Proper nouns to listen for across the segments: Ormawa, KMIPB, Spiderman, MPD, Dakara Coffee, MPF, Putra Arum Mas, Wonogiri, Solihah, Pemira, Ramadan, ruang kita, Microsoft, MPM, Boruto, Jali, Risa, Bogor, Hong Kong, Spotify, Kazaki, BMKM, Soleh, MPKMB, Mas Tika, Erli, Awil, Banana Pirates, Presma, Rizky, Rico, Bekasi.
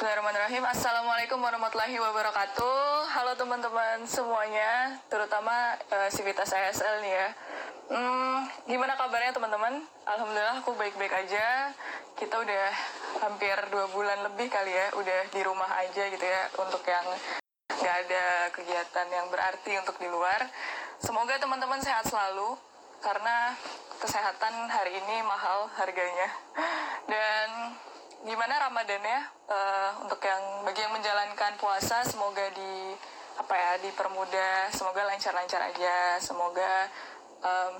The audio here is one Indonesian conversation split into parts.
Bismillahirrahmanirrahim. Assalamualaikum warahmatullahi wabarakatuh. Halo teman-teman semuanya, terutama sivitas ASL nih ya. Gimana kabarnya teman-teman? Alhamdulillah aku baik-baik aja. Kita udah hampir 2 bulan lebih kali ya, udah di rumah aja gitu ya, untuk yang nggak ada kegiatan yang berarti untuk di luar. Semoga teman-teman sehat selalu, karena kesehatan hari ini mahal harganya. Dan gimana Ramadannya untuk yang bagi yang menjalankan puasa, semoga dipermudah, semoga lancar-lancar aja, semoga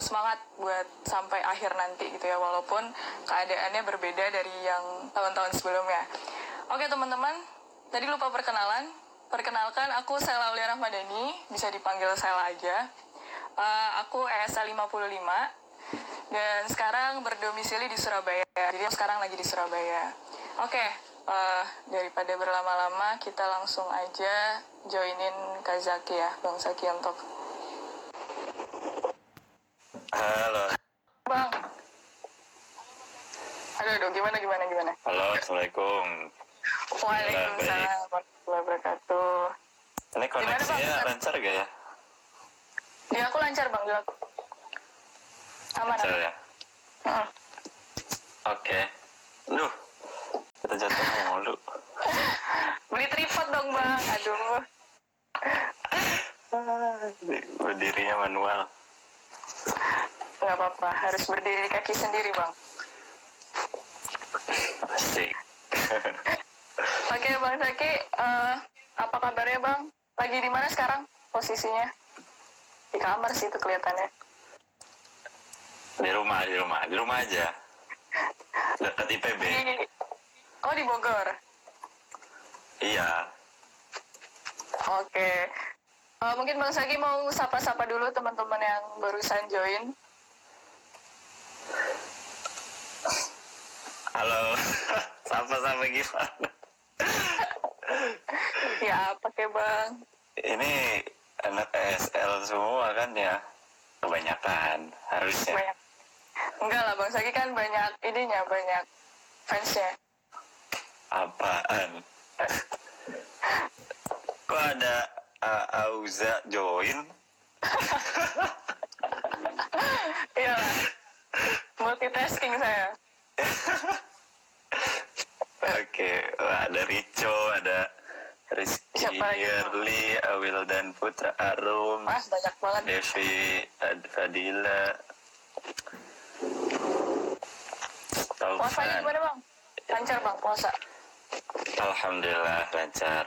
semangat buat sampai akhir nanti gitu ya, walaupun keadaannya berbeda dari yang tahun-tahun sebelumnya. Oke teman-teman, tadi lupa perkenalkan aku Salsabila Rahmadani, bisa dipanggil Sela aja. Aku ESL 55 dan sekarang berdomisili di Surabaya. Jadi aku sekarang lagi di Surabaya. Oke, daripada berlama-lama, kita langsung aja joinin Kazaki ya, Bang Saki untuk. Halo. Bang. Aduh, gimana? Halo, Assalamualaikum. Waalaikumsalam warahmatullahi wabarakatuh. Ini koneksinya lancar gak ya? Dia aku lancar, Bang. Aman. Lancar ya? Oke. Duh. Jatuh mulu. Beli tripod dong Bang. Aduh. Berdirinya manual. Gak apa-apa, harus berdiri kaki sendiri Bang. Pasti. Oke Bang Saki, apa kabarnya Bang? Lagi di mana sekarang posisinya? Di kamar sih itu kelihatannya. Di rumah aja. Dekat IPB. Oh, di Bogor? Iya. Oke. Mungkin Bang Sagi mau sapa-sapa dulu teman-teman yang barusan join. Halo. Sapa-sapa gimana? Ya, apa ke Bang? Ini anak ESL semua kan ya? Kebanyakan, harusnya. Banyak. Enggak lah, Bang Sagi kan banyak fansnya. Apaan? Kok ada Auza join? Iya, multitasking saya. Oke, ada Rico, ada Rizky, Erli, Awil dan Putra Arum Mas, banyak banget. Devi Adfadila. Puasanya gimana Bang? Lancar Bang, puasa? Alhamdulillah lancar.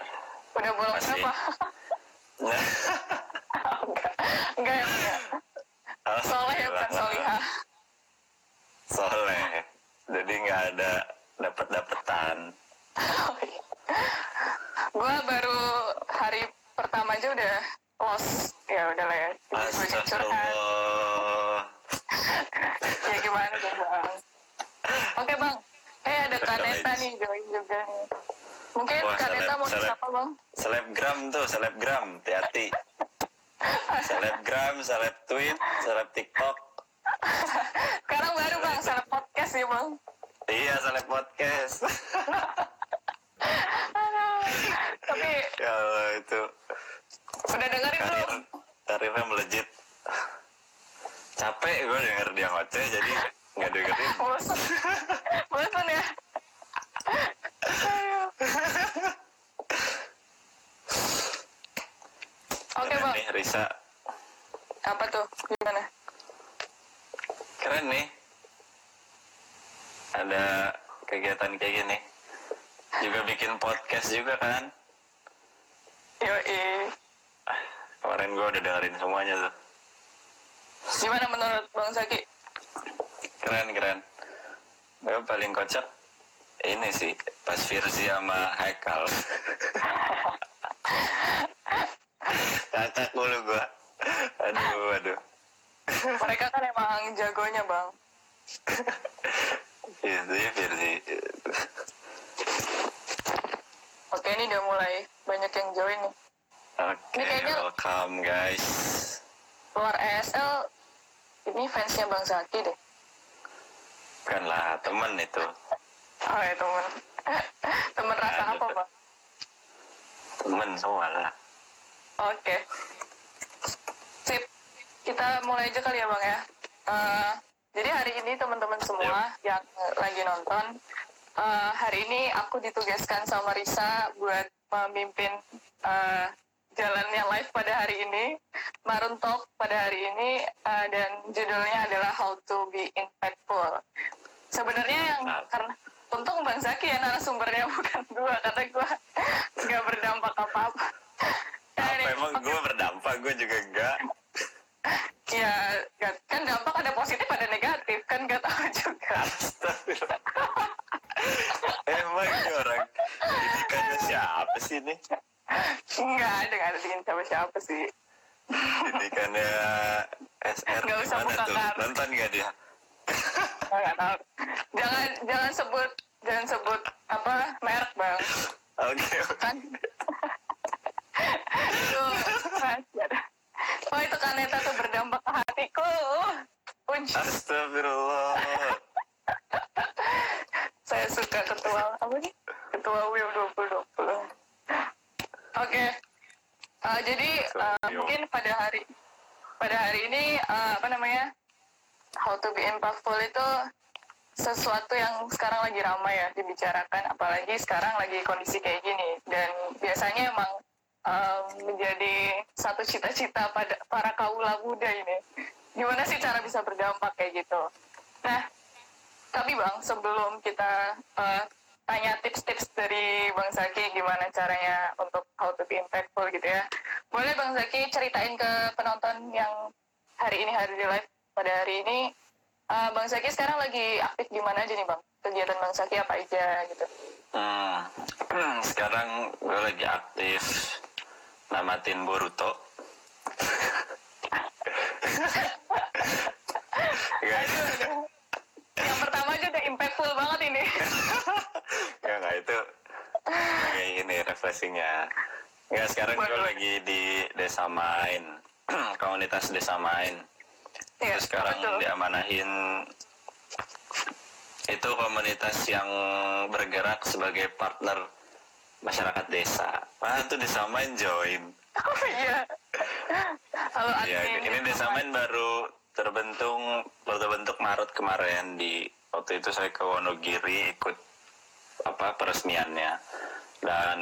Udah bolong berapa? Enggak. Soleh ya, bukan Solihah. Soleh. Jadi nggak ada dapetan. Gua baru hari pertama aja udah los. Ya udahlah ya. Astagfirullah. Ya gimana tuh Bang? Oke Bang. Ada Kak Neta nih, join juga nih. Mungkin Kak Neta mau siapa Bang? Selebgram tuh, hati-hati. Selebgram, seleb tweet, seleb TikTok. Sekarang baru Bang, seleb podcast nih Bang. Iya, seleb podcast. Tapi ya Allah, itu udah dengerin belum? Karirnya melejit. Capek gue denger dia ngoceh, jadi nggak dengerin. Bosan ya. Oke Bang. Nih Risa. Apa tuh? Gimana? Keren nih. Ada kegiatan kayak gini. Juga bikin podcast juga kan? Yoi. Kemarin gue udah dengerin semuanya tuh. Gimana menurut Bang Saki? Keren. Gue paling kocak ini sih pas Firzi sama Haikal. Kacak mulu gue. Aduh. Mereka kan emang jagonya Bang. Firzi. Oke, ini udah mulai banyak yang join nih. Oke, welcome guys. Luar ESL ini fansnya Bang Saki deh. Bukanlah, teman itu. Oh ya teman. Teman rasa apa Bang? teman semua lah. Oke. Sip. Kita mulai aja kali ya Bang ya. Jadi hari ini teman-teman semua yang lagi nonton, hari ini aku ditugaskan sama Risa buat memimpin jalannya live pada hari ini, Maroon Talk pada hari ini, dan judulnya adalah How to be Impactful. Sebenarnya yang karena untung Bang Zaki ya narasumbernya bukan gua, karena gua nggak berdampak apa-apa. Emang gua berdampak, gua juga enggak. Ya, kan dampak ada positif ada negatif, kan gak tahu juga. Emang orang didikannya siapa sih ini? Enggak, ada didikan siapa sih. Didikannya SR gak usah buka kartu. Nonton gak dia? Gak tahu. Jangan sebut apa merek Bang. Oke. Kan? Oh itu kan Neta tuh berdampak ke hatiku. Unci. Astagfirullah. Saya suka ketua apa nih? Ketua Awil 2020. Oke. Jadi mungkin pada hari ini apa namanya, how to be impactful itu sesuatu yang sekarang lagi ramai ya dibicarakan, apalagi sekarang lagi kondisi kayak gini, dan biasanya emang menjadi satu cita-cita pada para kaula muda ini. Gimana sih cara bisa berdampak kayak gitu? Nah, tapi Bang, sebelum kita tanya tips-tips dari Bang Zaki gimana caranya untuk how to be impactful gitu ya, boleh Bang Zaki ceritain ke penonton yang hari di live pada hari ini, Bang Zaki sekarang lagi aktif gimana aja nih Bang? Kegiatan Bang Zaki apa aja gitu? Sekarang gue lagi aktif namatin Boruto. Aduh. Yang pertama aja udah impactful banget ini. Enggak itu kayak gini refreshingnya. Enggak, sekarang gue lagi di Desa Main, komunitas Desa Main. Ya, terus sekarang diamanahin itu komunitas yang bergerak sebagai partner masyarakat desa. Nah, itu Desa Main join. Oh iya. Halo admin. Ya, ini Desa Main baru terbentuk Maret kemarin. Di waktu itu saya ke Wonogiri ikut peresmiannya. Dan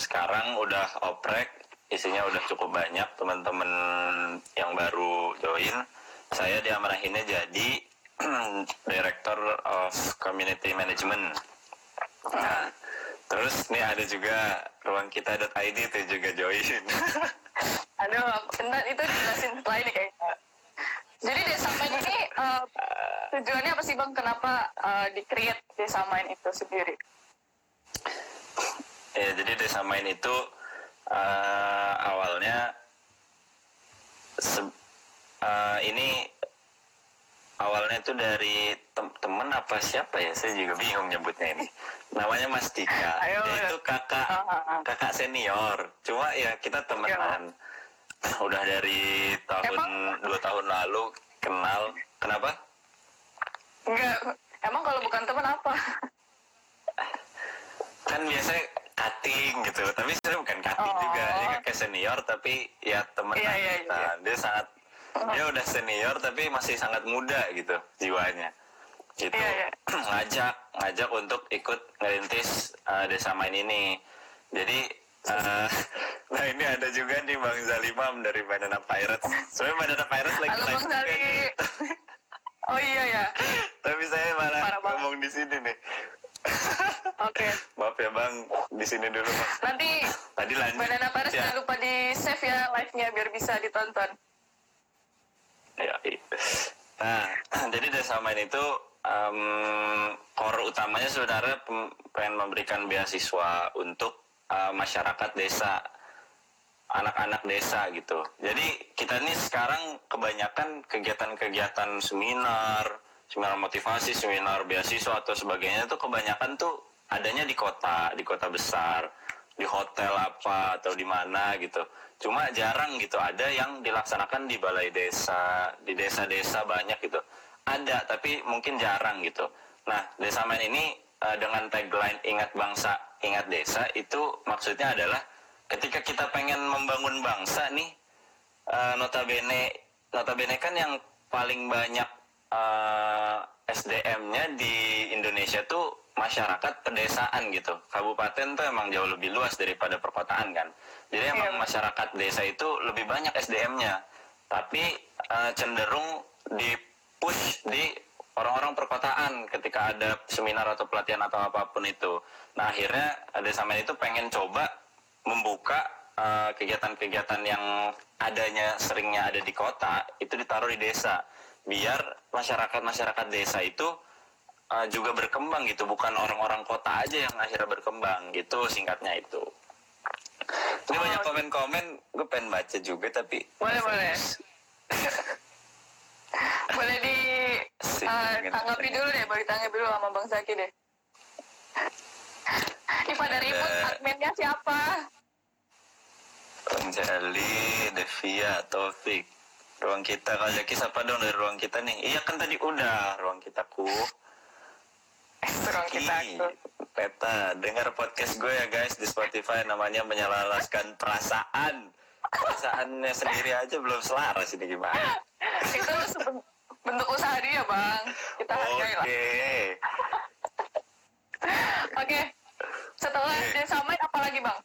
sekarang udah oprek, isinya udah cukup banyak teman-teman yang baru join. Saya diamanahinnya jadi Director of Community Management. Nah, terus nih ada juga ruangkita.id itu juga join. Aduh, bentar itu jelasin setelah ini kayaknya. Jadi Desa Main ini tujuannya apa sih Bang? Kenapa di-create Desa Main itu sendiri? Ya, jadi Desa Main itu awalnya awalnya itu dari temen apa siapa ya? Saya juga bingung nyebutnya ini. Namanya Mas Tika. Itu kakak senior. Cuma ya kita temenan. Udah dari 2 tahun lalu kenal. Kenapa? Enggak. Emang kalau bukan teman apa? Kan biasanya cutting gitu. Tapi sebenarnya bukan cutting juga. Dia kakak senior tapi ya temenan. Iya. Dia sangat... Dia udah senior tapi masih sangat muda gitu jiwanya. Gitu. Ngajak untuk ikut ngerintis Desa Main ini. Jadi nah ini ada juga nih Bang Zalimam dari Banana Pirates. Soalnya Banana Pirates lagi live gitu. Oh iya ya. Tapi saya malah ngomong di sini nih. Oke. Maaf ya Bang, di sini dulu Bang. Nanti tadi lanjut. Banana Pirates jangan lupa di save ya live-nya biar bisa ditonton. Ya, nah, jadi Desa Main itu core utamanya sebenarnya pengen memberikan beasiswa untuk masyarakat desa, anak-anak desa gitu. Jadi kita nih sekarang kebanyakan kegiatan-kegiatan seminar motivasi, seminar beasiswa atau sebagainya itu kebanyakan tuh adanya di kota besar, di hotel apa atau di mana gitu. Cuma jarang gitu ada yang dilaksanakan di balai desa, di desa-desa banyak gitu. Ada, tapi mungkin jarang gitu. Nah, Desa Main ini dengan tagline Ingat Bangsa, Ingat Desa itu maksudnya adalah ketika kita pengen membangun bangsa nih, notabene kan yang paling banyak SDM-nya di Indonesia tuh masyarakat pedesaan gitu. Kabupaten tuh emang jauh lebih luas daripada perkotaan kan. Jadi emang masyarakat desa itu lebih banyak SDM-nya. Tapi cenderung di-push di orang-orang perkotaan ketika ada seminar atau pelatihan atau apapun itu. Nah akhirnya Desa Main itu pengen coba membuka kegiatan-kegiatan yang adanya seringnya ada di kota itu ditaruh di desa. Biar masyarakat-masyarakat desa itu juga berkembang gitu, bukan orang-orang kota aja yang akhirnya berkembang gitu, singkatnya itu. Ini banyak komen-komen, gue pengen baca juga tapi... Boleh. Boleh ditanggapi dulu deh, boleh ditanggapi dulu sama Bang Zaki deh. Ini pada ribut, adminnya siapa? Bang Jali, Devia, Taufik. Ruang kita, Kazaki siapa dong dari ruang kita nih? Iya kan tadi udah, ruang kitaku. Ruang kitaku. Peta, dengar podcast gue ya guys di Spotify, namanya menyelalaskan perasaan. Perasaannya sendiri aja belum selaras ini gimana? Itu bentuk usaha dia bang, kita hargai lah. Oke, setelah Desa Main apa lagi bang?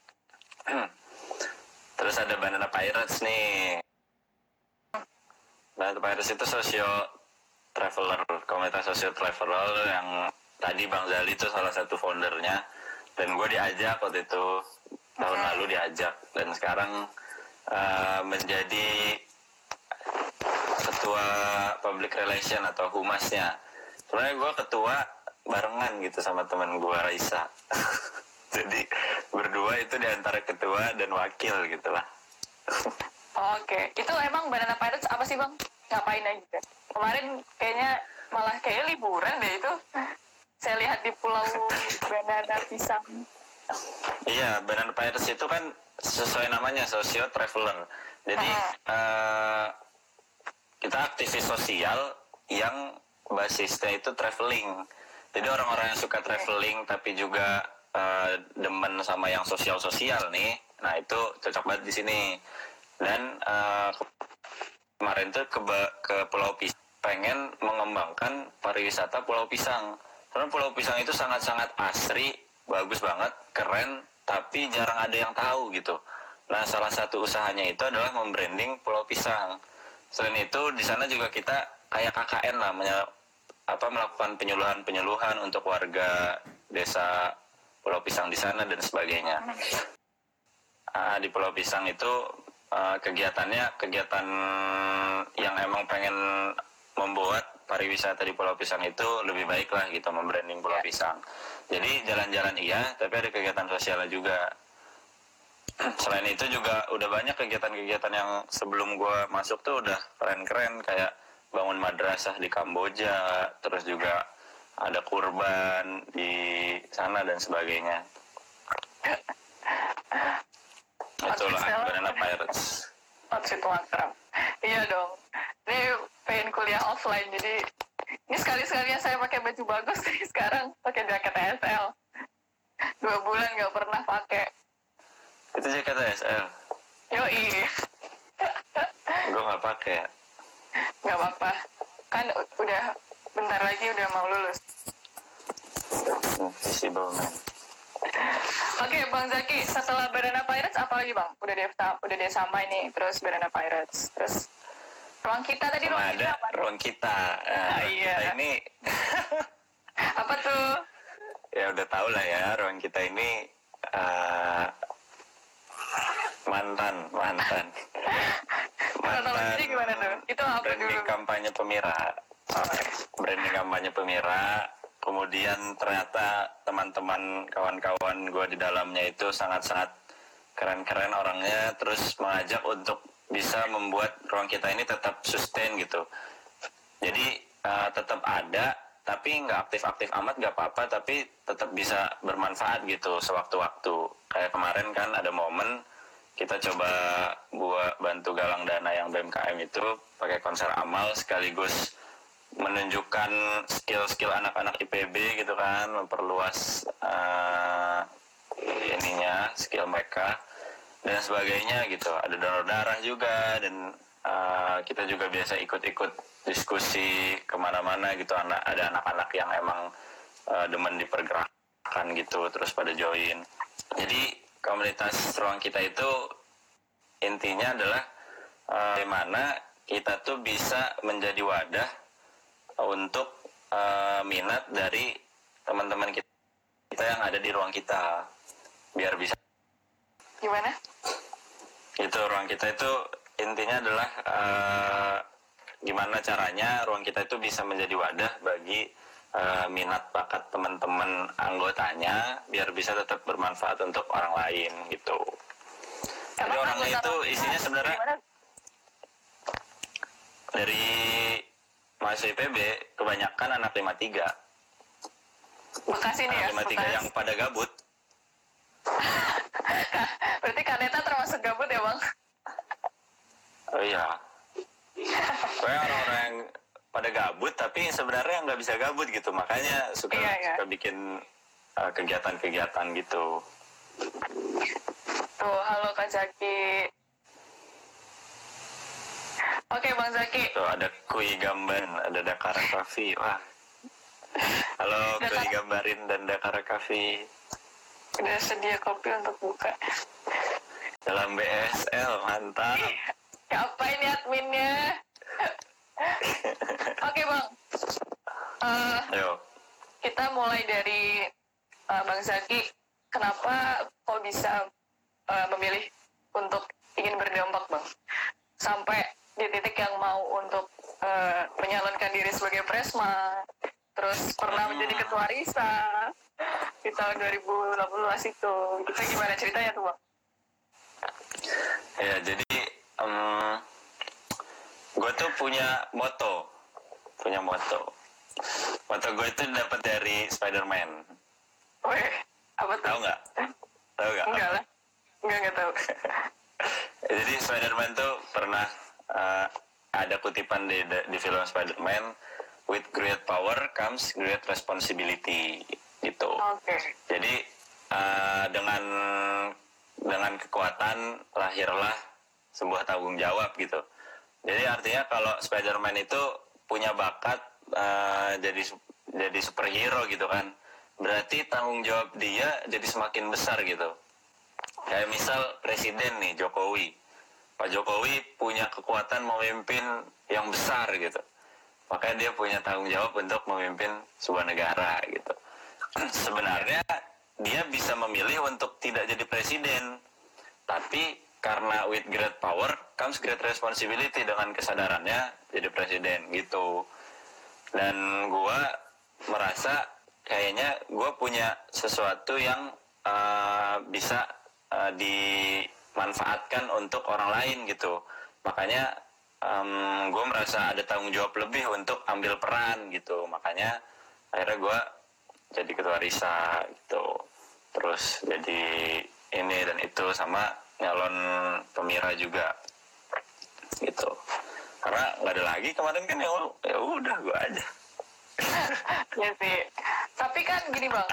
Terus ada Banana Pirates nih. Nah, Pirates itu komunitas sosio traveler yang tadi Bang Zali itu salah satu foundernya, dan gue diajak waktu itu tahun lalu diajak, dan sekarang menjadi ketua public relation atau humasnya. Sebenarnya gue ketua barengan gitu sama teman gue Risa. Jadi berdua itu diantara ketua dan wakil gitulah. Oke, itu emang Banana Pirates apa sih bang? Ngapain aja? Kemarin kayaknya malah kayak liburan deh itu. Saya lihat di Pulau Banana Pisang. Iya, Banana Pirates itu kan sesuai namanya, sosio traveler. Jadi kita aktivis sosial yang basisnya itu traveling. Jadi orang-orang yang suka traveling tapi juga demen sama yang sosial-sosial nih. Nah itu cocok banget di sini. Dan kemarin tuh ke Pulau Pisang, pengen mengembangkan pariwisata Pulau Pisang. Karena Pulau Pisang itu sangat-sangat asri, bagus banget, keren, tapi jarang ada yang tahu gitu. Nah, salah satu usahanya itu adalah membranding Pulau Pisang. Selain itu, di sana juga kita kayak KKN lah, melakukan penyuluhan-penyuluhan untuk warga desa Pulau Pisang di sana dan sebagainya. Di Pulau Pisang itu... kegiatan yang emang pengen membuat pariwisata di Pulau Pisang itu lebih baik lah gitu, membranding Pulau Pisang. Jadi jalan-jalan iya, tapi ada kegiatan sosialnya juga. Selain itu juga udah banyak kegiatan-kegiatan yang sebelum gue masuk tuh udah keren-keren, kayak bangun madrasah di Kamboja, terus juga ada kurban di sana dan sebagainya. Itulah Banana Pirates. Outfit wakrab. Iya dong. Ini pengen kuliah offline, jadi ini sekali-sekalinya saya pakai baju bagus nih sekarang, pakai jaket ASL. 2 bulan nggak pernah pakai. Itu jaket ASL. Yoi. Gue nggak pakai. Nggak apa-apa. Kan udah bentar lagi udah mau lulus. Visible man. Oke, Bang Zaki, setelah Banana Pirates apa lagi Bang? Udah Desa Main nih, terus Banana Pirates, terus ruang kita tadi. Ruang kita apa? Ruang kita. Kita ini apa tuh? Ya udah tau lah ya, ruang kita ini mantan. Kronologinya gimana tuh? Itu apa dulu? Branding kampanye Pemira. Branding kampanye Pemira. Kemudian ternyata teman-teman kawan-kawan gue di dalamnya itu sangat-sangat keren-keren orangnya, terus mengajak untuk bisa membuat ruang kita ini tetap sustain gitu. Jadi tetap ada, tapi nggak aktif-aktif amat nggak apa-apa, tapi tetap bisa bermanfaat gitu sewaktu-waktu. Kayak kemarin kan ada momen kita coba buat bantu galang dana yang BMKM itu pakai konser amal sekaligus menunjukkan skill-skill anak-anak IPB gitu kan, memperluas skill mereka. dan sebagainya gitu. Ada donor darah juga, dan kita juga biasa ikut-ikut diskusi kemana-mana gitu. Ada anak-anak yang emang demen dipergerakan gitu, terus pada join. Jadi komunitas ruang kita itu intinya adalah bagaimana kita tuh bisa menjadi wadah untuk minat dari teman-teman kita yang ada di ruang kita, biar bisa gimana? Itu ruang kita itu intinya adalah gimana caranya ruang kita itu bisa menjadi wadah bagi minat bakat teman-teman anggotanya, biar bisa tetap bermanfaat untuk orang lain gitu. Jadi orangnya itu isinya sebenarnya dari mahasiswa IPB kebanyakan anak 53. Bekasi nih ya, Bekasi. Yang pada gabut. Berarti Kak Neta termasuk gabut ya, Bang? Oh iya. Kayak orang-orang yang pada gabut, tapi sebenarnya nggak bisa gabut gitu. Makanya suka, suka bikin kegiatan-kegiatan gitu. Tuh, halo Kak Zaki. Oke, Bang Zaki. Tuh, ada kui gambar, ada Dakara Coffee. Wah. Halo, boleh gambarin dan Dakara Coffee. Udah sedia kopi untuk buka. Dalam BSL, mantap. Apa ini adminnya? Oke, Bang. Kita mulai dari Bang Zaki. Kenapa kok bisa memilih untuk ingin berdampak, Bang? Sampai di titik yang mau untuk menyalonkan diri sebagai presma. Terus pernah menjadi ketua Risa di tahun 2018 itu. Kita gimana ceritanya tuh, Bang? Ya, jadi gue tuh punya moto. Moto gue itu dapat dari Spiderman. Weh, apa tuh? Tahu nggak? Nggak tahu. Jadi Spiderman tuh pernah ada kutipan di film Spiderman. With great power comes great responsibility, gitu. Okay. Jadi dengan kekuatan lahirlah sebuah tanggung jawab gitu. Jadi artinya kalau Spiderman itu punya bakat jadi superhero gitu kan, berarti tanggung jawab dia jadi semakin besar gitu. Kayak misal presiden nih Jokowi, Pak Jokowi punya kekuatan memimpin yang besar gitu. Makanya dia punya tanggung jawab untuk memimpin sebuah negara gitu. Sebenarnya dia bisa memilih untuk tidak jadi presiden, tapi karena with great power comes great responsibility, dengan kesadarannya jadi presiden gitu. Dan gue merasa kayaknya gue punya sesuatu yang bisa dimanfaatkan untuk orang lain gitu. Makanya gue merasa ada tanggung jawab lebih untuk ambil peran gitu. Makanya akhirnya gue jadi ketua Risa gitu. Terus jadi ini dan itu, sama nyalon Pemira juga gitu. Karena gak ada lagi kemarin kan, ya udah gue aja. Ya sih. Tapi kan gini, Bang,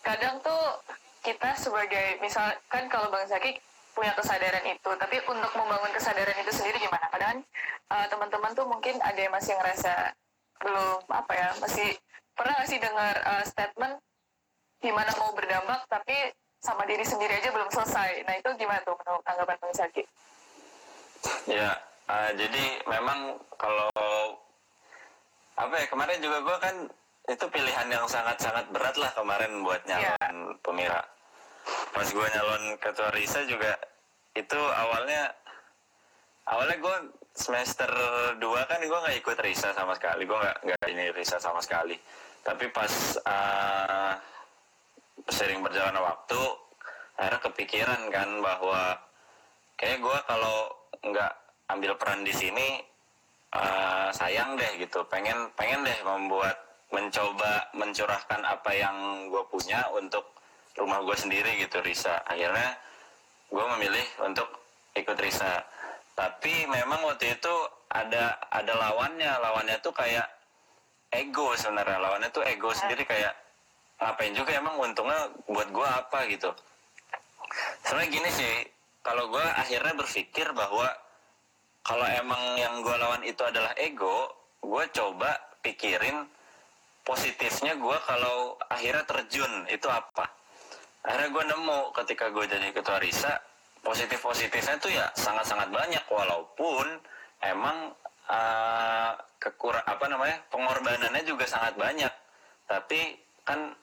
kadang tuh kita sebagai, misalkan kalau Bang Zaki punya kesadaran itu, tapi untuk membangun kesadaran itu sendiri gimana? Kadang teman-teman tuh mungkin ada yang masih ngerasa belum, apa ya, masih pernah nggak sih dengar statement gimana mau berdampak tapi sama diri sendiri aja belum selesai. Nah itu gimana tuh menurut tanggapan Bang Sagi? Ya, jadi memang kalau apa ya, kemarin juga gue kan itu pilihan yang sangat-sangat berat lah kemarin buat nyalon Pemira. Pas gue nyalon ketua Risa juga itu awalnya gue semester 2 kan gue nggak ikut Risa sama sekali, gue nggak ini Risa sama sekali. Tapi pas sering berjalannya waktu akhirnya kepikiran kan bahwa kayak gue kalau nggak ambil peran di sini sayang deh gitu. Pengen deh mencoba mencurahkan apa yang gue punya untuk rumah gue sendiri gitu, Risa. Akhirnya gue memilih untuk ikut Risa. Tapi memang waktu itu ada lawannya tuh kayak ego sebenarnya. Lawannya tuh ego sendiri, kayak ngapain juga emang untungnya buat gue apa gitu. Sebenarnya gini sih, kalau gue akhirnya berpikir bahwa kalau emang yang gue lawan itu adalah ego, gue coba pikirin positifnya gue kalau akhirnya terjun itu apa. Akhirnya gue nemu ketika gue jadi ketua Risa, positif-positifnya tuh ya sangat-sangat banyak, walaupun emang pengorbanannya juga sangat banyak. Tapi kan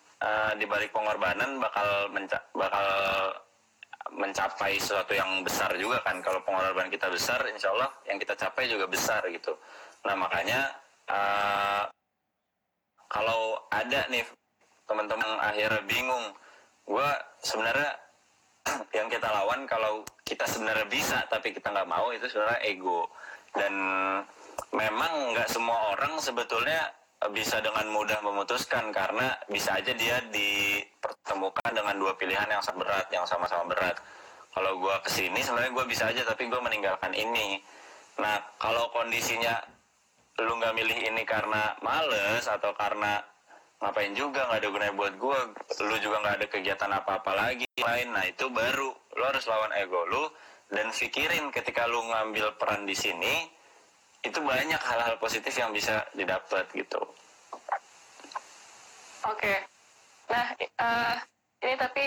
dibalik pengorbanan bakal mencapai sesuatu yang besar juga kan. Kalau pengorbanan kita besar, insya Allah yang kita capai juga besar gitu. Nah makanya kalau ada nih teman-teman akhirnya bingung, gue sebenarnya yang kita lawan kalau kita sebenarnya bisa tapi kita nggak mau, itu sebenarnya ego. Dan memang nggak semua orang sebetulnya bisa dengan mudah memutuskan, karena bisa aja dia dipertemukan dengan dua pilihan yang sangat berat, yang sama-sama berat. Kalau gue kesini sebenarnya gue bisa aja tapi gue meninggalkan ini. Nah kalau kondisinya lu nggak milih ini karena males atau karena ngapain juga, nggak ada gunanya buat gue, lu juga nggak ada kegiatan apa-apa lagi lain, nah itu baru lu harus lawan ego lu dan pikirin ketika lu ngambil peran di sini itu banyak hal-hal positif yang bisa didapat gitu. Oke. Nah ini tapi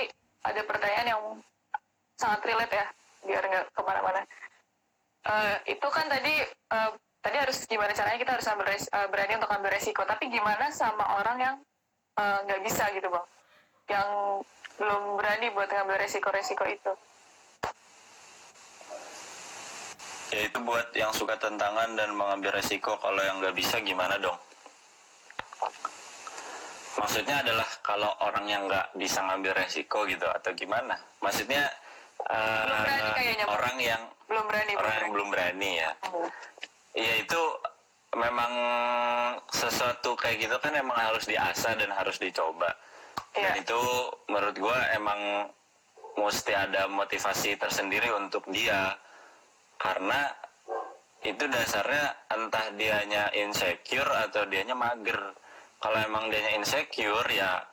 ada pertanyaan yang sangat relate ya, biar nggak kemana-mana. Itu kan tadi harus gimana caranya kita harus berani untuk ambil resiko, tapi gimana sama orang yang nggak bisa gitu bang, yang belum berani buat ngambil resiko-resiko itu? Ya itu buat yang suka tantangan dan mengambil resiko. Kalau yang nggak bisa gimana dong? Maksudnya adalah kalau orang yang nggak bisa ngambil resiko gitu atau gimana? Maksudnya orang yang belum berani, ya. Ya itu memang sesuatu kayak gitu kan emang harus diasah dan harus dicoba. Ya. Dan itu menurut gue emang mesti ada motivasi tersendiri untuk dia. Karena itu dasarnya entah dianya insecure atau dianya mager. Kalau emang dianya insecure ya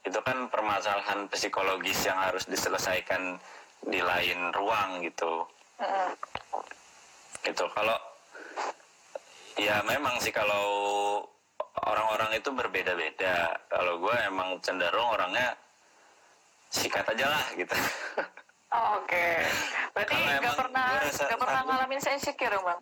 itu kan permasalahan psikologis yang harus diselesaikan di lain ruang gitu. Gitu. Kalau ya memang sih kalau orang-orang itu berbeda-beda. Kalau gue emang cenderung orangnya sikat aja lah gitu. Oh, oke. Berarti nggak pernah ngalamin insecure bang?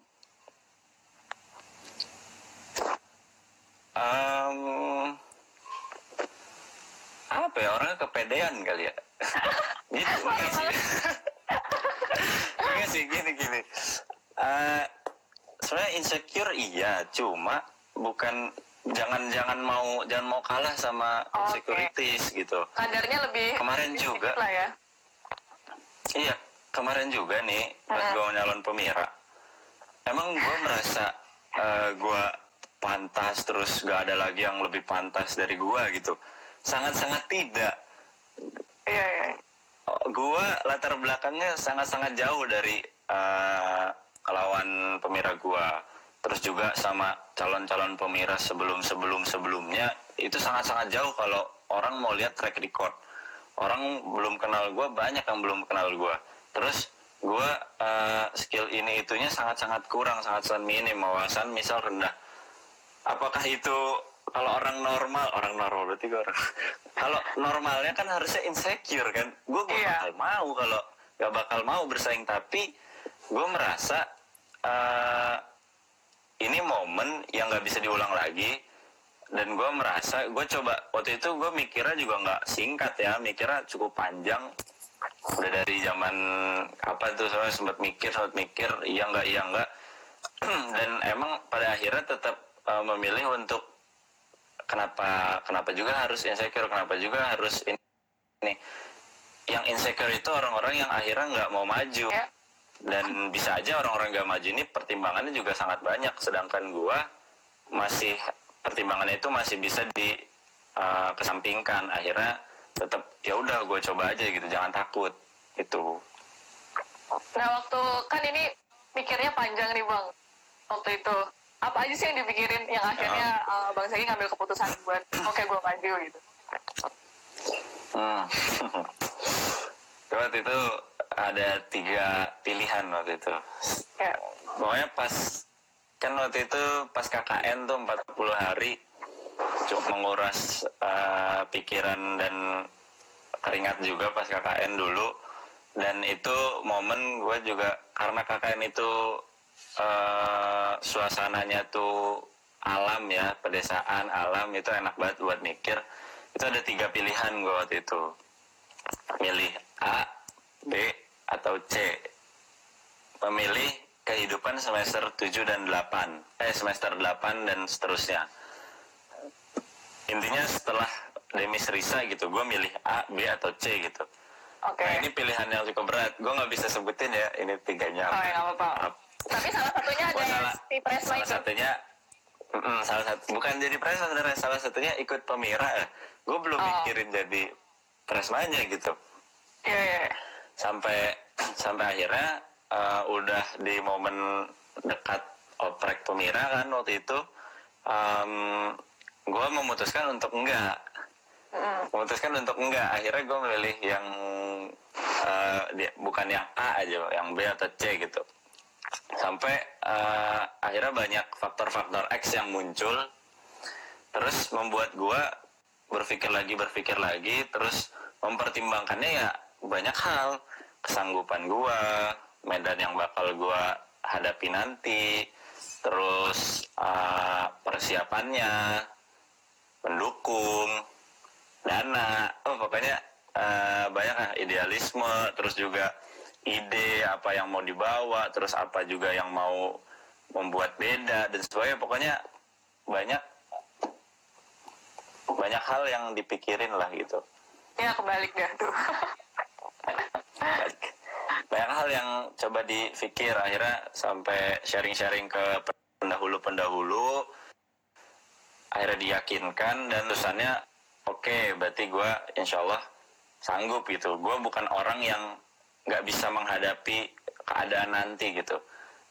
Apa ya, orangnya kepedean kali ya? Gitu nggak sih? Gini. Sebenarnya insecure iya, cuma bukan jangan mau kalah sama insecurities gitu. Kadarnya lebih. Kemarin lebih juga. Lah ya. Iya, kemarin juga nih pas gue nyalon Pemira, emang gue merasa gue pantas, terus gak ada lagi yang lebih pantas dari gue gitu. Sangat-sangat tidak. Iya. Gue latar belakangnya sangat-sangat jauh dari lawan Pemira gue. Terus juga sama calon-calon Pemira sebelumnya itu sangat-sangat jauh kalau orang mau lihat track record. Orang belum kenal gue, banyak yang belum kenal gue. Terus gue skill ini itunya sangat-sangat kurang, sangat-sangat minim, wawasan misal rendah. Apakah itu kalau orang normal berarti gue orang. Kalau normalnya kan harusnya insecure kan. Gue gak bakal mau bersaing, tapi gue merasa ini momen yang gak bisa diulang lagi. Dan gue merasa, gue coba waktu itu gue mikirnya juga nggak singkat ya, mikirnya cukup panjang. Udah dari zaman apa tuh, soalnya sempat mikir iya nggak dan emang pada akhirnya tetap memilih untuk kenapa juga harus insecure, kenapa juga harus ini. Yang insecure itu orang-orang yang akhirnya nggak mau maju, dan bisa aja orang-orang nggak maju ini pertimbangannya juga sangat banyak, sedangkan gue masih pertimbangannya itu masih bisa dikesampingkan. Akhirnya tetap ya udah gue coba aja gitu, jangan takut itu. Nah waktu kan ini mikirnya panjang nih bang, waktu itu apa aja sih yang dipikirin yang akhirnya bang Sagi ngambil keputusan buat oke gue maju gitu? waktu itu ada 3 pilihan waktu itu. Ya. Pokoknya pas kan waktu itu pas KKN tuh 40 hari cukup menguras pikiran dan keringat juga pas KKN dulu, dan itu momen gue juga karena KKN itu suasananya tuh alam ya, pedesaan, alam, itu enak banget buat mikir. Itu ada 3 pilihan gue waktu itu, milih A, B, atau C. Memilih kehidupan semester 7 dan 8 semester 8 dan seterusnya. Intinya setelah demis Risa gitu, gue milih A, B, atau C gitu. Oke. Nah, ini pilihan yang cukup berat, gue nggak bisa sebutin ya ini 3-nya. Oh ya nggak apa-apa. Tapi salah satunya ada si Presma itu. Bukan jadi Presma sebenarnya, salah satunya ikut Pemira. Gue belum mikirin jadi Presmanya gitu. Iya. Yeah. Sampai akhirnya udah di momen dekat oprek Pemira kan waktu itu. Gue memutuskan untuk enggak. Akhirnya gue memilih yang bukan yang A aja, yang B atau C gitu. Sampai akhirnya banyak faktor-faktor X yang muncul, terus membuat gue berpikir lagi, terus mempertimbangkannya ya banyak hal, kesanggupan gue, medan yang bakal gue hadapi nanti, terus persiapannya, pendukung, dana, pokoknya banyak idealisme, terus juga ide apa yang mau dibawa, terus apa juga yang mau membuat beda dan sebagainya. Pokoknya banyak hal yang dipikirin lah gitu ya, kebalik dah tuh. Banyak hal yang coba dipikir, akhirnya sampai sharing-sharing ke pendahulu-pendahulu, akhirnya diyakinkan dan tulisannya oke, berarti gue insya Allah sanggup gitu. Gue bukan orang yang nggak bisa menghadapi keadaan nanti gitu.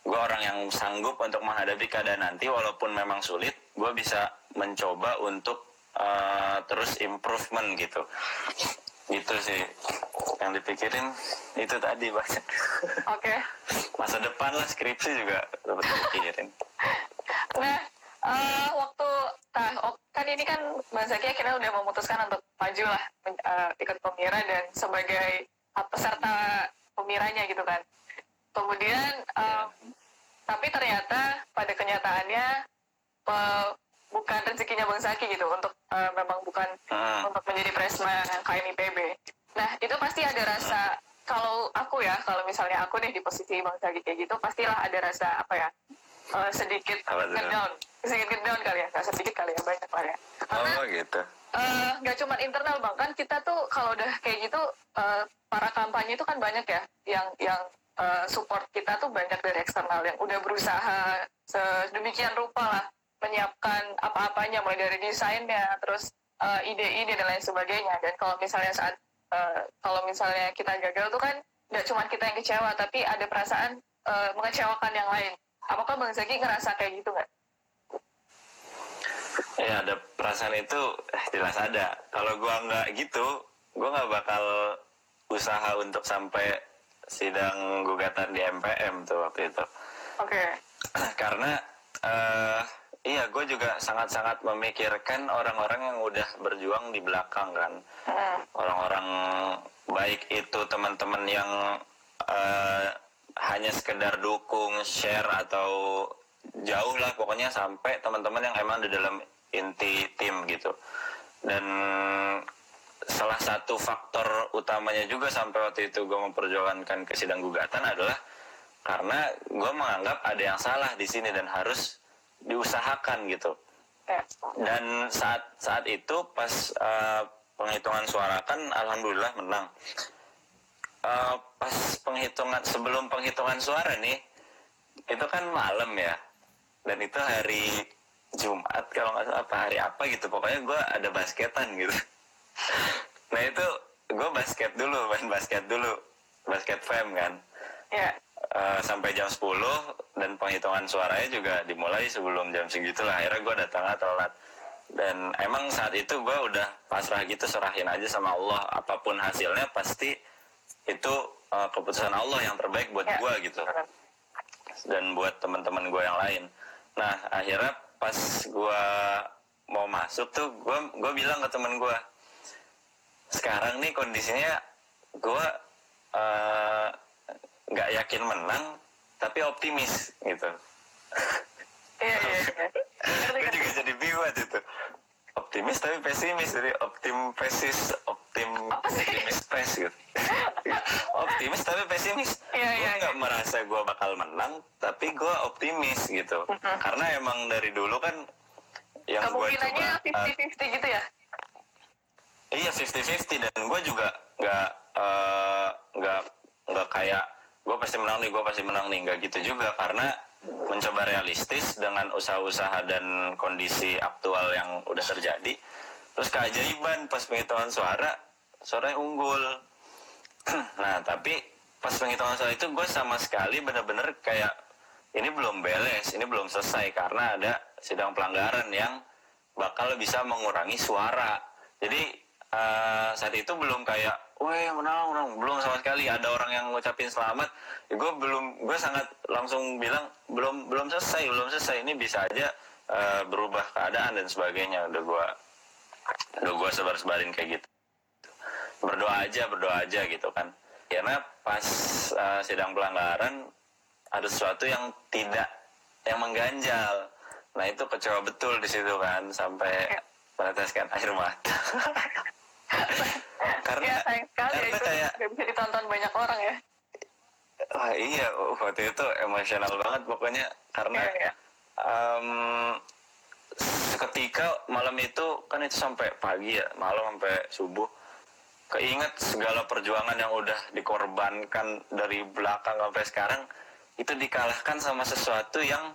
Gue orang yang sanggup untuk menghadapi keadaan nanti, walaupun memang sulit. Gue bisa mencoba untuk terus improvement gitu. Gitu sih yang dipikirin itu tadi banyak. Oke. Masa depan lah, skripsi juga betul pikirin. Nah, kan ini kan Mas Zaki akhirnya udah memutuskan untuk maju lah ikut Pemira dan sebagai peserta Pemiranya gitu kan. Kemudian tapi ternyata pada kenyataannya bukan rezekinya Bang Zaki gitu untuk memang bukan untuk menjadi presma KMIPB. Nah, itu pasti ada rasa, kalau aku ya, kalau misalnya aku nih di posisi Bang Zaki kayak gitu, pastilah ada rasa apa ya? Sedikit down. Sedikit down kali ya, nggak sedikit kali ya, banyak kali ya. Karena, gitu. Nggak cuma internal Bang, kan kita tuh kalau udah kayak gitu para kampanye itu kan banyak ya yang support kita tuh banyak dari eksternal yang udah berusaha sedemikian rupa lah menyiapkan apa-apanya, mulai dari desainnya, terus ide-ide dan lain sebagainya. Dan kalau misalnya kalau misalnya kita gagal tuh kan nggak cuma kita yang kecewa, tapi ada perasaan mengecewakan yang lain. Apakah Bang Zaki ngerasa kayak gitu nggak? Ya, ada perasaan itu jelas ada. Kalau gue nggak gitu, gue nggak bakal usaha untuk sampai sidang gugatan di MPM tuh waktu itu. Oke. Karena gue juga sangat-sangat memikirkan orang-orang yang udah berjuang di belakang kan. Orang-orang baik itu teman-teman yang hanya sekedar dukung, share, atau jauh lah pokoknya, sampai teman-teman yang emang di dalam inti tim gitu. Dan salah satu faktor utamanya juga sampai waktu itu gue memperjuangkan ke sidang gugatan adalah karena gue menganggap ada yang salah di sini dan harus diusahakan gitu. Dan saat itu pas penghitungan suara kan alhamdulillah menang. Pas penghitungan, sebelum penghitungan suara nih, itu kan malam ya, dan itu hari Jumat kalau nggak salah, apa hari apa gitu, pokoknya gue ada basketan gitu. Nah itu gue main basket dulu, basket fam kan. Yeah. Sampai jam 10 dan penghitungan suaranya juga dimulai sebelum jam segitulah. Akhirnya gue datangnya telat, dan emang saat itu gue udah pasrah gitu, serahin aja sama Allah, apapun hasilnya pasti itu keputusan Allah yang terbaik buat gue gitu, dan buat teman-teman gue yang lain. Nah akhirnya pas gue mau masuk tuh gue bilang ke teman gue, sekarang nih kondisinya gue nggak yakin menang tapi optimis gitu. Gue juga jadi bingung itu, optimis tapi pesimis, jadi optimis gitu. Optimis tapi pesimis. Gue nggak merasa gue bakal menang tapi gue optimis gitu, karena emang dari dulu kan yang gue coba 50-50 gitu ya. Iya 50-50, dan gue juga nggak kayak gue pasti menang nih, nggak gitu juga, karena mencoba realistis dengan usaha-usaha dan kondisi aktual yang udah terjadi. Terus keajaiban pas penghitungan suaranya unggul. Nah tapi pas penghitungan suara itu gue sama sekali bener-bener kayak ini belum beres, ini belum selesai, karena ada sidang pelanggaran yang bakal bisa mengurangi suara. Jadi saat itu belum kayak weh menang, belum sama sekali. Ada orang yang ngucapin selamat, gue sangat langsung bilang belum selesai, ini bisa aja berubah keadaan dan sebagainya. Udah gue sebar-sebarin kayak gitu, berdoa aja gitu kan. Karena pas sidang pelanggaran ada sesuatu yang mengganjal. Nah itu kecewa betul di situ kan, sampai meneteskan air mata. karena kayak nggak bisa ditonton banyak orang ya. Wah iya, waktu itu emosional banget pokoknya, karena ketika malam itu kan, itu sampai pagi ya, malam sampai subuh, keinget segala perjuangan yang udah dikorbankan dari belakang sampai sekarang, itu dikalahkan sama sesuatu yang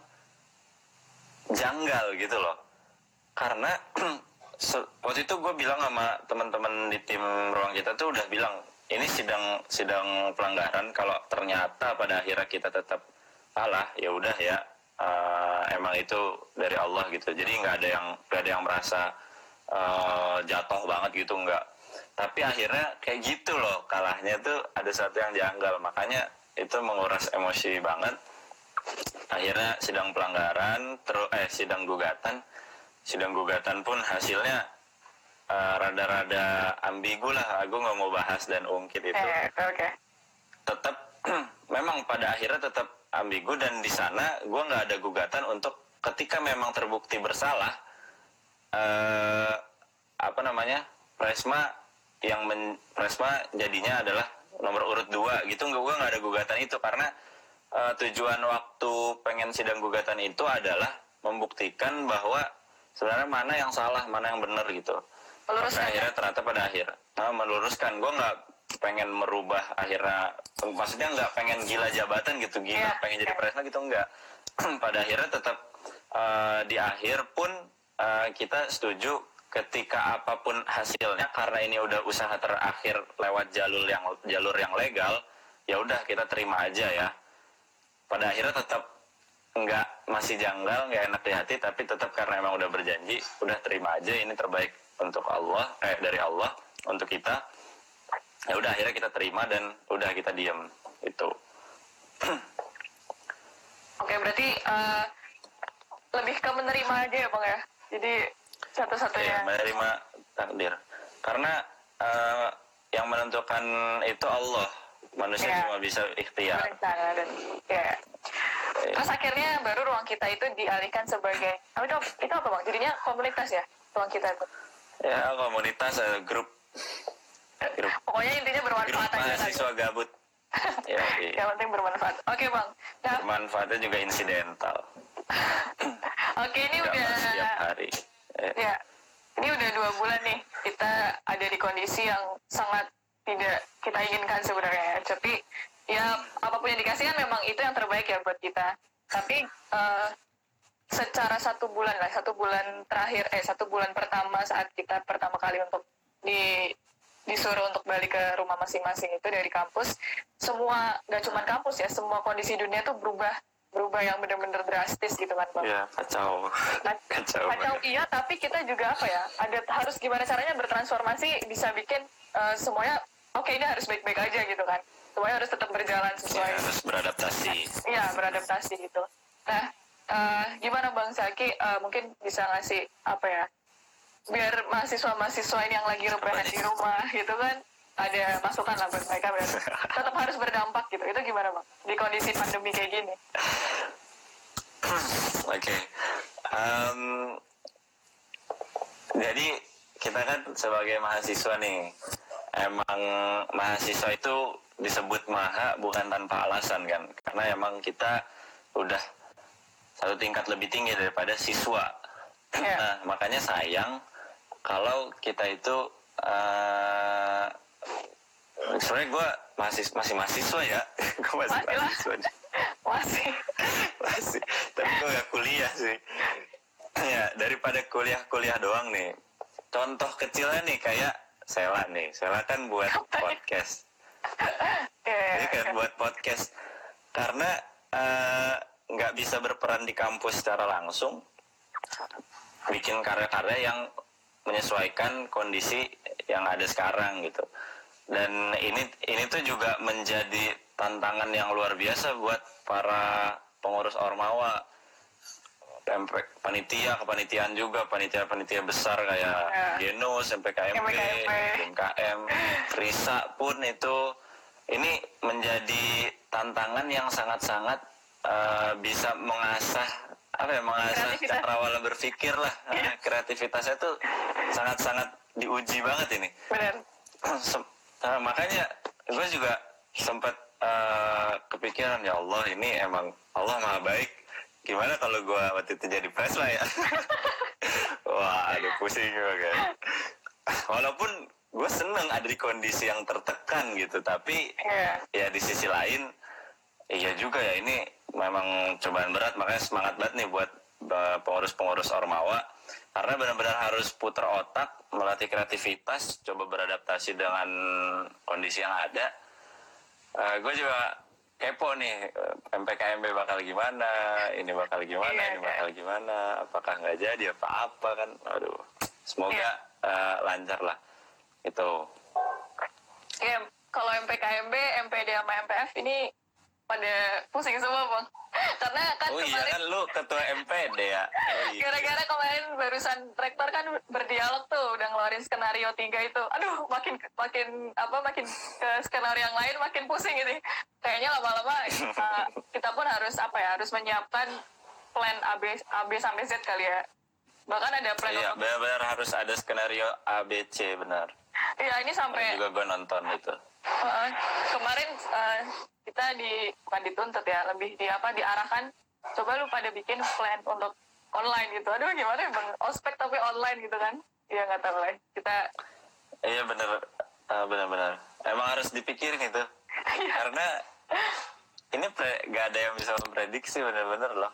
janggal gitu loh. Karena waktu itu gue bilang sama teman-teman di tim ruang kita tuh, udah bilang ini sidang pelanggaran, kalau ternyata pada akhirnya kita tetap kalah ya udah ya, emang itu dari Allah gitu. Jadi nggak ada yang merasa jatuh banget gitu, nggak. Tapi akhirnya kayak gitu loh, kalahnya tuh ada satu yang janggal, makanya itu menguras emosi banget. Akhirnya sidang pelanggaran terus sidang gugatan pun hasilnya rada-rada ambigu lah. Aku nggak mau bahas dan ungkit itu. Tetap memang pada akhirnya tetap ambigu, dan di sana gue nggak ada gugatan untuk ketika memang terbukti bersalah, Presma jadinya adalah nomor urut 2 gitu. Gue nggak ada gugatan itu, karena tujuan waktu pengen sidang gugatan itu adalah membuktikan bahwa sebenarnya mana yang salah, mana yang benar gitu. Meluruskan. Akhirnya ternyata pada akhir, meluruskan. Gue nggak pengen merubah akhirnya, maksudnya nggak pengen gila jabatan gitu, pengen jadi presna gitu, enggak. Pada akhirnya tetap di akhir pun kita setuju ketika apapun hasilnya, karena ini udah usaha terakhir lewat jalur yang legal, ya udah kita terima aja ya. Pada akhirnya tetap enggak, masih janggal, nggak enak di hati, tapi tetap karena emang udah berjanji, udah terima aja, ini terbaik untuk Allah, dari Allah untuk kita. Ya udah akhirnya kita terima dan udah kita diam itu. Oke, berarti lebih ke menerima aja ya Bang ya. Jadi satu-satunya ya, menerima takdir. Karena yang menentukan itu Allah. Manusia cuma bisa ikhtiar. Ya. Terus akhirnya baru ruang kita itu dialihkan sebagai itu apa Bang? Jadinya komunitas ya, ruang kita itu. Ya, komunitas, grup. Pokoknya intinya bermanfaat aja. Mahasiswa gabut. Ya, iya. Yang penting bermanfaat. Oke, Bang. Nah, manfaatnya juga insidental. Oke, ini udah setiap hari. Ya. Ini udah 2 bulan nih kita ada di kondisi yang sangat tidak kita inginkan sebenarnya, tapi ya apapun yang dikasih kan memang itu yang terbaik ya buat kita. Tapi secara 1 bulan lah, 1 bulan terakhir, 1 bulan pertama saat kita pertama kali untuk disuruh untuk balik ke rumah masing-masing itu dari kampus, semua, gak cuma kampus ya, semua kondisi dunia tuh berubah yang benar-benar drastis gitu kan Bang. Iya, kacau. Iya, tapi kita juga harus gimana caranya bertransformasi, bisa bikin semuanya oke ini harus baik-baik aja gitu kan. Semuanya harus tetap berjalan sesuai. Ya, harus beradaptasi. Iya, beradaptasi gitu. Nah, gimana Bang Saki mungkin bisa ngasih apa ya, biar mahasiswa-mahasiswa yang lagi rebahan di rumah gitu kan, ada masukan lah buat mereka berarti tetap harus berdampak gitu. Itu gimana Bang di kondisi pandemi kayak gini? Oke. Jadi kita kan sebagai mahasiswa nih, emang mahasiswa itu disebut maha bukan tanpa alasan kan, karena emang kita udah satu tingkat lebih tinggi daripada siswa. Yeah. Nah, makanya sayang kalau kita itu sebenarnya gue masih mahasiswa ya, gue masih mahasiswa aja. masih, tapi gue gak kuliah sih. Ya daripada kuliah doang nih. Contoh kecilnya nih kayak Sela nih, Sela kan buat podcast. Dia kan buat podcast karena nggak bisa berperan di kampus secara langsung, bikin karya-karya yang menyesuaikan kondisi yang ada sekarang gitu. Dan ini tuh juga menjadi tantangan yang luar biasa buat para pengurus Ormawa, panitia, kepanitiaan juga, panitia-panitia besar kayak Genus, MPKMB, MKM, Risa pun itu. Ini menjadi tantangan yang sangat-sangat bisa mengasah cara awal berpikir lah. Kreativitasnya tuh sangat-sangat diuji banget ini. Benar. Makanya gue juga sempat kepikiran, ya Allah ini emang Allah maha baik. Gimana kalau gue waktu itu jadi presma ya? Wah, aduh pusing gue kan. Walaupun gue seneng ada di kondisi yang tertekan gitu, tapi ya di sisi lain, iya juga ya ini memang cobaan berat. Makanya semangat banget nih buat pengurus-pengurus Ormawa, karena benar-benar harus putar otak, melatih kreativitas, coba beradaptasi dengan kondisi yang ada. Gue juga kepo nih, MPKMB bakal gimana, ini bakal gimana, ini bakal gimana, apakah nggak jadi apa-apa kan, aduh, semoga lancar lah, itu. Iya, kalau MPKMB, MPD sama MPF ini pada pusing semua Bang, karena kan kemarin. Iya kan lu ketua MPD ya. Gara-gara kemarin barusan rektor kan berdialog tuh, udah ngeluarin skenario 3 itu, aduh makin ke skenario yang lain makin pusing ini. Kayaknya lama-lama kita pun harus harus menyiapkan plan A B sampai Z kali ya. Bahkan ada plan. Iya, benar-benar harus ada skenario A B C benar. Iya, ini sampai juga gue nonton itu. Kemarin kita bukan dituntut ya, lebih diarahkan coba lu pada bikin plan untuk online gitu. Aduh gimana ya Bang, ospek tapi online gitu kan. Iya enggak tahu lah. Kita iya benar. Emang harus dipikirin itu. Karena ini gak ada yang bisa memprediksi benar-benar loh.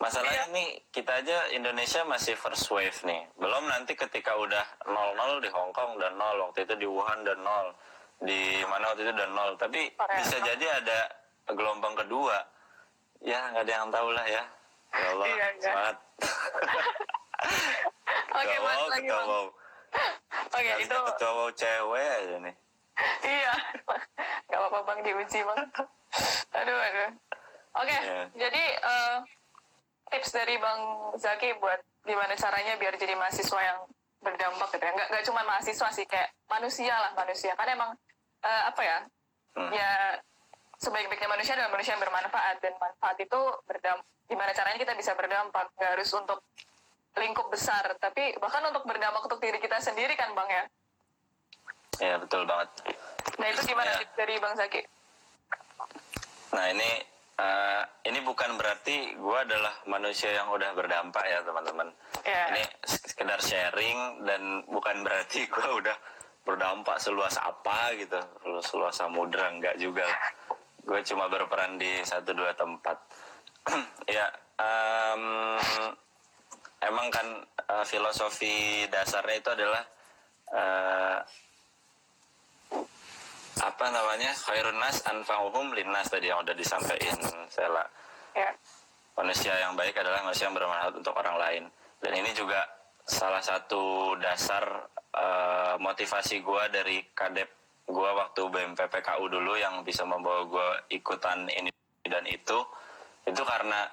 Masalahnya nih kita aja Indonesia masih first wave nih. Belum nanti ketika udah 0-0 di Hong Kong dan 0 waktu itu, di Wuhan dan 0, di mana waktu itu dan 0. Tapi bisa jadi ada gelombang kedua. Ya nggak ada yang tahu lah ya. Ya Allah, semangat. Oke, mas lagi Bang. Oke, itu ketua mau cewek aja nih. Iya, nggak apa-apa Bang, diuji Bang. Aduh. Oke, jadi tips dari Bang Zaki buat gimana caranya biar jadi mahasiswa yang berdampak gitu ya. Nggak cuma mahasiswa sih, kayak manusia kan emang ya sebaik-baiknya manusia adalah manusia yang bermanfaat, dan manfaat itu berdampak. Gimana caranya kita bisa berdampak, nggak harus untuk lingkup besar, tapi bahkan untuk berdampak untuk diri kita sendiri kan Bang ya. Iya betul banget. Nah itu gimana tips dari Bang Zaki? Nah ini bukan berarti gue adalah manusia yang udah berdampak ya teman-teman. Ini sekedar sharing dan bukan berarti gue udah berdampak seluas apa gitu, seluas samudra, enggak juga. Gue cuma berperan di 1-2 tempat. Emang kan filosofi dasarnya itu adalah khairun nas anfa'uhum linnas, tadi yang udah disampaikan Sela. Manusia yang baik adalah manusia yang bermanfaat untuk orang lain. Dan ini juga salah satu dasar motivasi gue dari kadep gue waktu BMPPKU dulu yang bisa membawa gue ikutan ini dan itu karena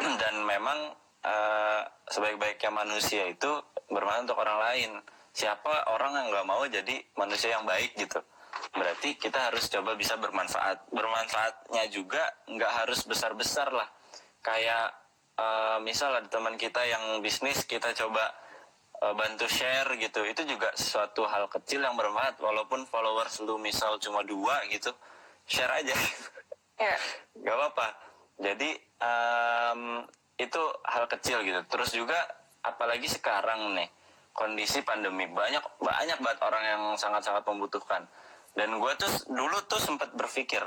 dan memang sebaik-baiknya manusia itu bermanfaat untuk orang lain. Siapa orang yang nggak mau jadi manusia yang baik gitu? Berarti kita harus coba bisa bermanfaat. Bermanfaatnya juga nggak harus besar-besar lah. Kayak misal ada teman kita yang bisnis, kita coba bantu share gitu. Itu juga suatu hal kecil yang bermanfaat. Walaupun followers lu misal cuma 2 gitu, share aja. Yeah. Gak apa-apa. Jadi itu hal kecil gitu. Terus juga apalagi sekarang nih kondisi pandemi, banyak banget orang yang sangat-sangat membutuhkan. Dan gue tuh dulu tuh sempat berpikir,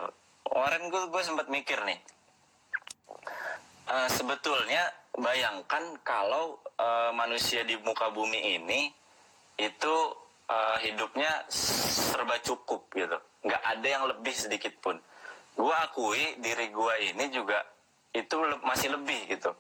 kemarin gue sempat mikir nih, sebetulnya bayangkan kalau manusia di muka bumi ini itu hidupnya serba cukup gitu, nggak ada yang lebih sedikit pun. Gue akui diri gue ini juga itu masih lebih gitu.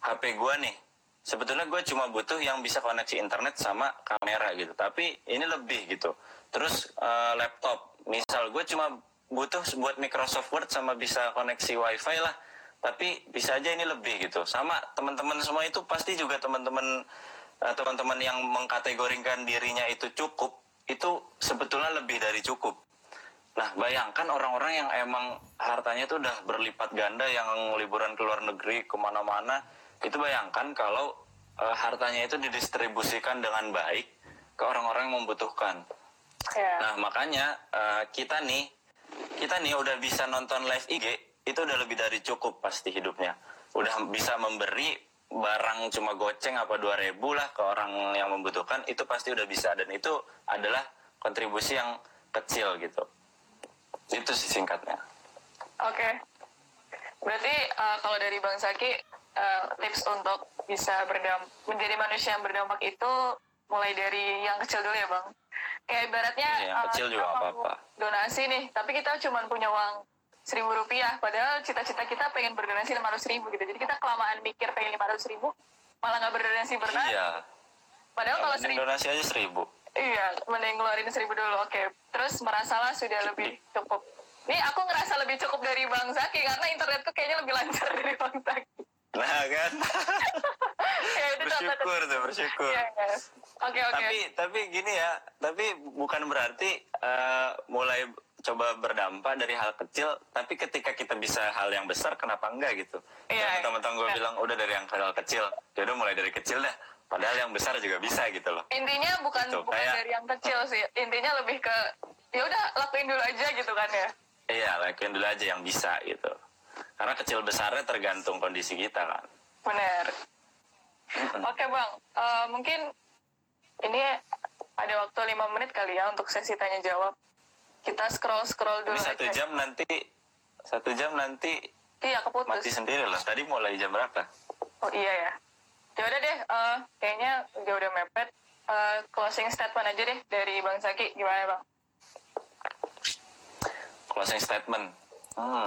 HP gue nih, sebetulnya gue cuma butuh yang bisa koneksi internet sama kamera gitu, tapi ini lebih gitu. Terus laptop, misal gue cuma butuh buat Microsoft Word sama bisa koneksi wifi lah, tapi bisa aja ini lebih gitu. Sama teman-teman semua itu pasti juga teman-teman yang mengkategorikan dirinya itu cukup, itu sebetulnya lebih dari cukup. Nah bayangkan orang-orang yang emang hartanya itu udah berlipat ganda, yang liburan ke luar negeri kemana-mana, itu bayangkan kalau hartanya itu didistribusikan dengan baik ke orang-orang yang membutuhkan. Yeah. Nah makanya kita nih udah bisa nonton live IG itu udah lebih dari cukup pasti hidupnya. Udah bisa memberi barang cuma goceng apa 2.000 lah ke orang yang membutuhkan, itu pasti udah bisa. Dan itu adalah kontribusi yang kecil gitu. Itu sih singkatnya. Oke. Okay. Berarti kalau dari Bang Saki tips untuk bisa menjadi manusia yang berdampak itu mulai dari yang kecil dulu ya Bang. Kayak ibaratnya ya, kecil juga apa-apa. Donasi nih, tapi kita cuma punya uang Rp1.000, padahal cita-cita kita pengen berdonasi Rp500.000 gitu. Jadi kita kelamaan mikir pengen Rp500.000, malah nggak berdonasi. Iya. Padahal ya, kalau donasi aja Rp1.000. Iya, mending ngeluarin Rp1.000 dulu. Oke, terus merasalah sudah lebih cukup. Nih aku ngerasa lebih cukup dari Bang Zaki karena internetku kayaknya lebih lancar dari Bang Zaki. Nah kan. Ya, bersyukur. Ya, ya. Okay. Tapi gini ya, tapi bukan berarti mulai coba berdampak dari hal kecil, tapi ketika kita bisa hal yang besar kenapa enggak gitu. Ya, teman-teman gue bilang udah dari yang hal kecil, yaudah mulai dari kecil dah, padahal yang besar juga bisa gitu loh. Intinya bukan kayak, dari yang kecil sih, intinya lebih ke ya udah lakuin dulu aja gitu kan ya. Iya, lakuin dulu aja yang bisa gitu. Karena kecil besarnya tergantung kondisi kita kan. Benar. Oke Bang, mungkin ini ada waktu 5 menit kali ya untuk sesi tanya jawab. Kita scroll dulu. Ini 1 jam nanti. Iya keputus. Mati sendiri loh. Tadi mulai jam berapa? Oh iya ya. Ya udah deh, kayaknya udah mepet. Closing statement aja deh dari Bang Saki, gimana Bang? Closing statement.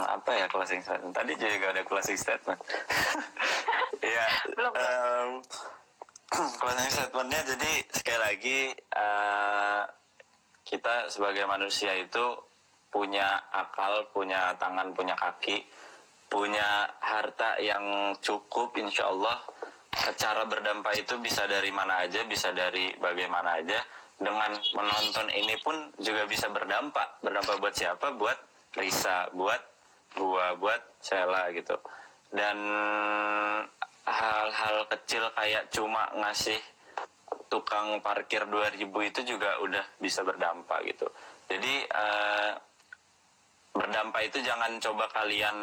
Apa ya closing statement? Tadi juga ada closing statement. Iya. Belum. Closing statementnya jadi sekali lagi kita sebagai manusia itu punya akal, punya tangan, punya kaki, punya harta yang cukup insya Allah. Cara berdampak itu bisa dari mana aja, bisa dari bagaimana aja. Dengan menonton ini pun juga bisa berdampak. Berdampak buat siapa? Buat Risa, buat gua, buat Sela gitu. Dan hal-hal kecil kayak cuma ngasih tukang parkir 2.000 itu juga udah bisa berdampak gitu. Jadi berdampak itu jangan coba kalian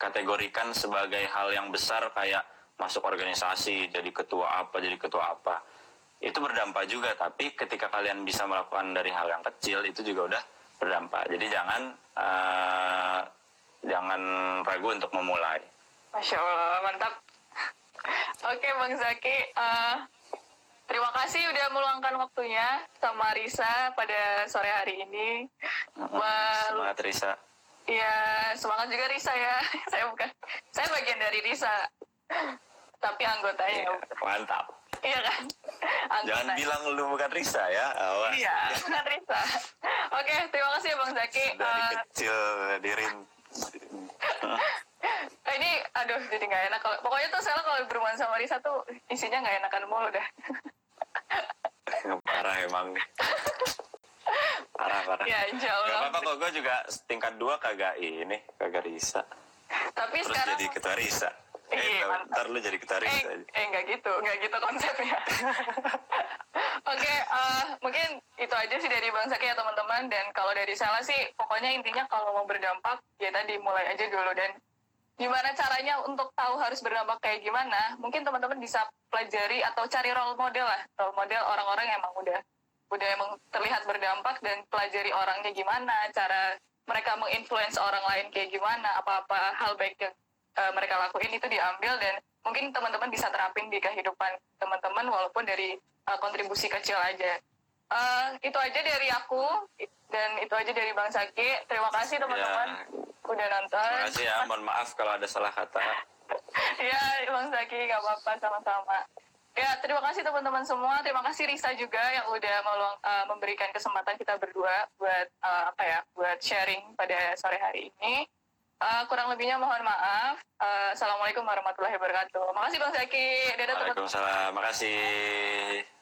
kategorikan sebagai hal yang besar kayak masuk organisasi, jadi ketua apa. Itu berdampak juga, tapi ketika kalian bisa melakukan dari hal yang kecil itu juga udah berdampak. Jadi jangan ragu untuk memulai. Masya Allah, mantap. Oke Bang Zaki, terima kasih udah meluangkan waktunya sama Risa pada sore hari ini. Semangat Risa. Iya, semangat juga Risa ya. Saya bagian dari Risa, tapi anggotanya. Yeah, mantap. Iya kan? Jangan bilang lu bukan Risa ya. Awas. Iya, bukan Risa. Oke, terima kasih Bang Zaki. Dari kecil ini aduh jadi nggak enak. Pokoknya tuh sekarang kalau bermain sama Risa tuh isinya nggak enakan mulu dah. Parah emang nih. Parah. Ya, insya Allah. Gak apa-apa kok, gue juga tingkat 2 kagak ini, kagak Risa. Tapi terus sekarang jadi ketua Risa. Ntar lu jadi gitaris aja. Enggak gitu konsepnya. Oke, mungkin itu aja sih dari Bang Zaki ya teman-teman. Dan kalau dari Sela sih, pokoknya intinya kalau mau berdampak, ya tadi mulai aja dulu. Dan gimana caranya untuk tahu harus berdampak kayak gimana, mungkin teman-teman bisa pelajari atau cari role model lah. Role model orang-orang yang emang udah emang terlihat berdampak dan pelajari orangnya gimana, cara mereka menginfluence orang lain kayak gimana, apa-apa hal baik yang mereka lakuin itu diambil dan mungkin teman-teman bisa terapin di kehidupan teman-teman walaupun dari kontribusi kecil aja. Itu aja dari aku dan itu aja dari Bang Zaki. Terima kasih teman-teman ya, udah nonton. Terima kasih ya, mohon maaf kalau ada salah kata. Ya Bang Zaki gak apa-apa, sama-sama. Ya terima kasih teman-teman semua, terima kasih Risa juga yang udah memberikan kesempatan kita berdua buat buat sharing pada sore hari ini. Kurang lebihnya mohon maaf. Assalamualaikum warahmatullahi wabarakatuh. Makasih Bang Zaki. Dadah teman-teman. Waalaikumsalam. Makasih.